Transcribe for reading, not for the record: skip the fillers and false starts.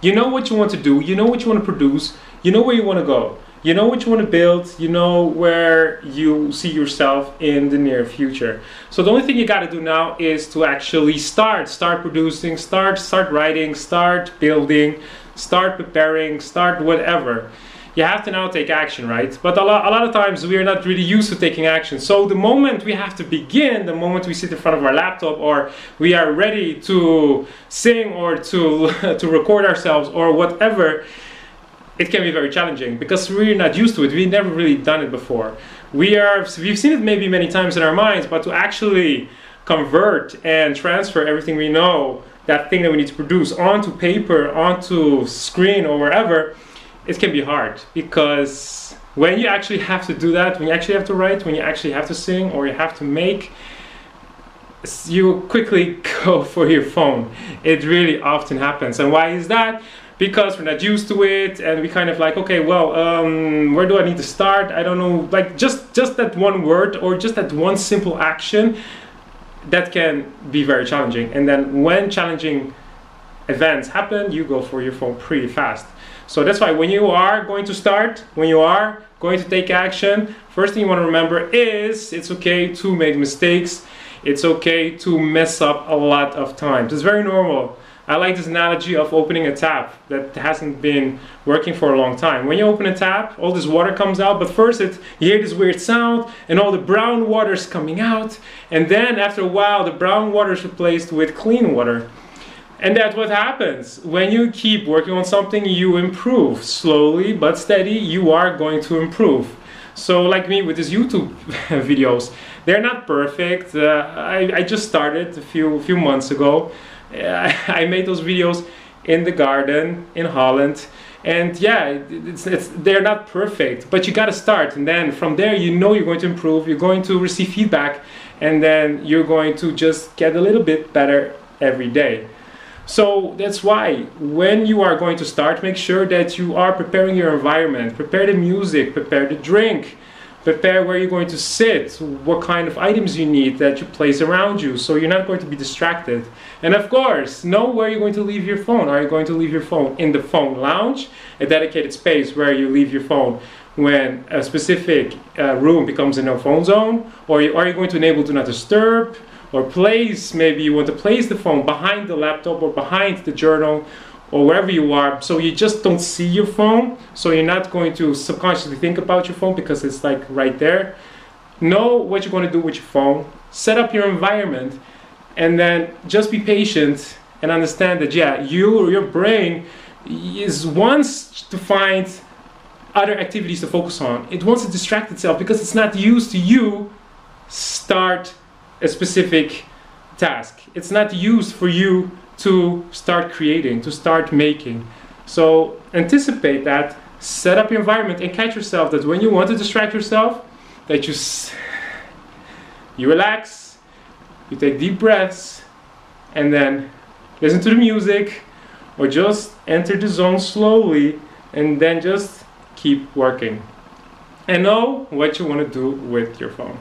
You know what you want to do, you know what you want to produce, you know where you want to go, you know what you want to build, you know where you see yourself in the near future. So the only thing you got to do now is to actually start producing, start writing, start building, start preparing, start whatever. You have to now take action, right? But a lot of times we are not really used to taking action. So the moment we have to begin, the moment we sit in front of our laptop or we are ready to sing or to record ourselves or whatever, it can be very challenging because we're not used to it. We've never really done it before. We've seen it maybe many times in our minds, but to actually convert and transfer everything we know, that thing that we need to produce, onto paper, onto screen or wherever, it can be hard, because when you actually have to do that, when you actually have to write, when you actually have to sing or you have to make, you quickly go for your phone. It really often happens. And why is that? Because we're not used to it and we kind of like, okay, well, where do I need to start? I don't know, like just that one word or just that one simple action, that can be very challenging. And then when challenging events happen, you go for your phone pretty fast. So that's why when you are going to start, when you are going to take action, first thing you want to remember is it's okay to make mistakes. It's okay to mess up a lot of times. It's very normal. I like this analogy of opening a tap that hasn't been working for a long time. When you open a tap, all this water comes out, but first you hear this weird sound and all the brown water is coming out. And then after a while, the brown water is replaced with clean water. And that's what happens. When you keep working on something, you improve. Slowly but steady, you are going to improve. So like me with these YouTube videos, they're not perfect. I just started a few months ago. I made those videos in the garden in Holland. And yeah, they're not perfect, but you gotta start. And then from there, you know you're going to improve, you're going to receive feedback, and then you're going to just get a little bit better every day. So that's why when you are going to start, make sure that you are preparing your environment, prepare the music, prepare the drink, prepare where you're going to sit, what kind of items you need that you place around you, so you're not going to be distracted. And of course, know where you're going to leave your phone. Are you going to leave your phone in the phone lounge, a dedicated space where you leave your phone when a specific room becomes a no phone zone? Or are you going to enable do not disturb? Or place, maybe you want to place the phone behind the laptop or behind the journal or wherever you are, so you just don't see your phone, so you're not going to subconsciously think about your phone because it's like right there. Know what you're going to do with your phone, set up your environment, and then just be patient and understand that yeah, your brain wants to find other activities to focus on. It wants to distract itself because it's not used to you start a specific task. It's not used for you to start creating, to start making. So anticipate that, set up your environment and catch yourself that when you want to distract yourself, that you relax, you take deep breaths, and then listen to the music or just enter the zone slowly and then just keep working. And know what you want to do with your phone.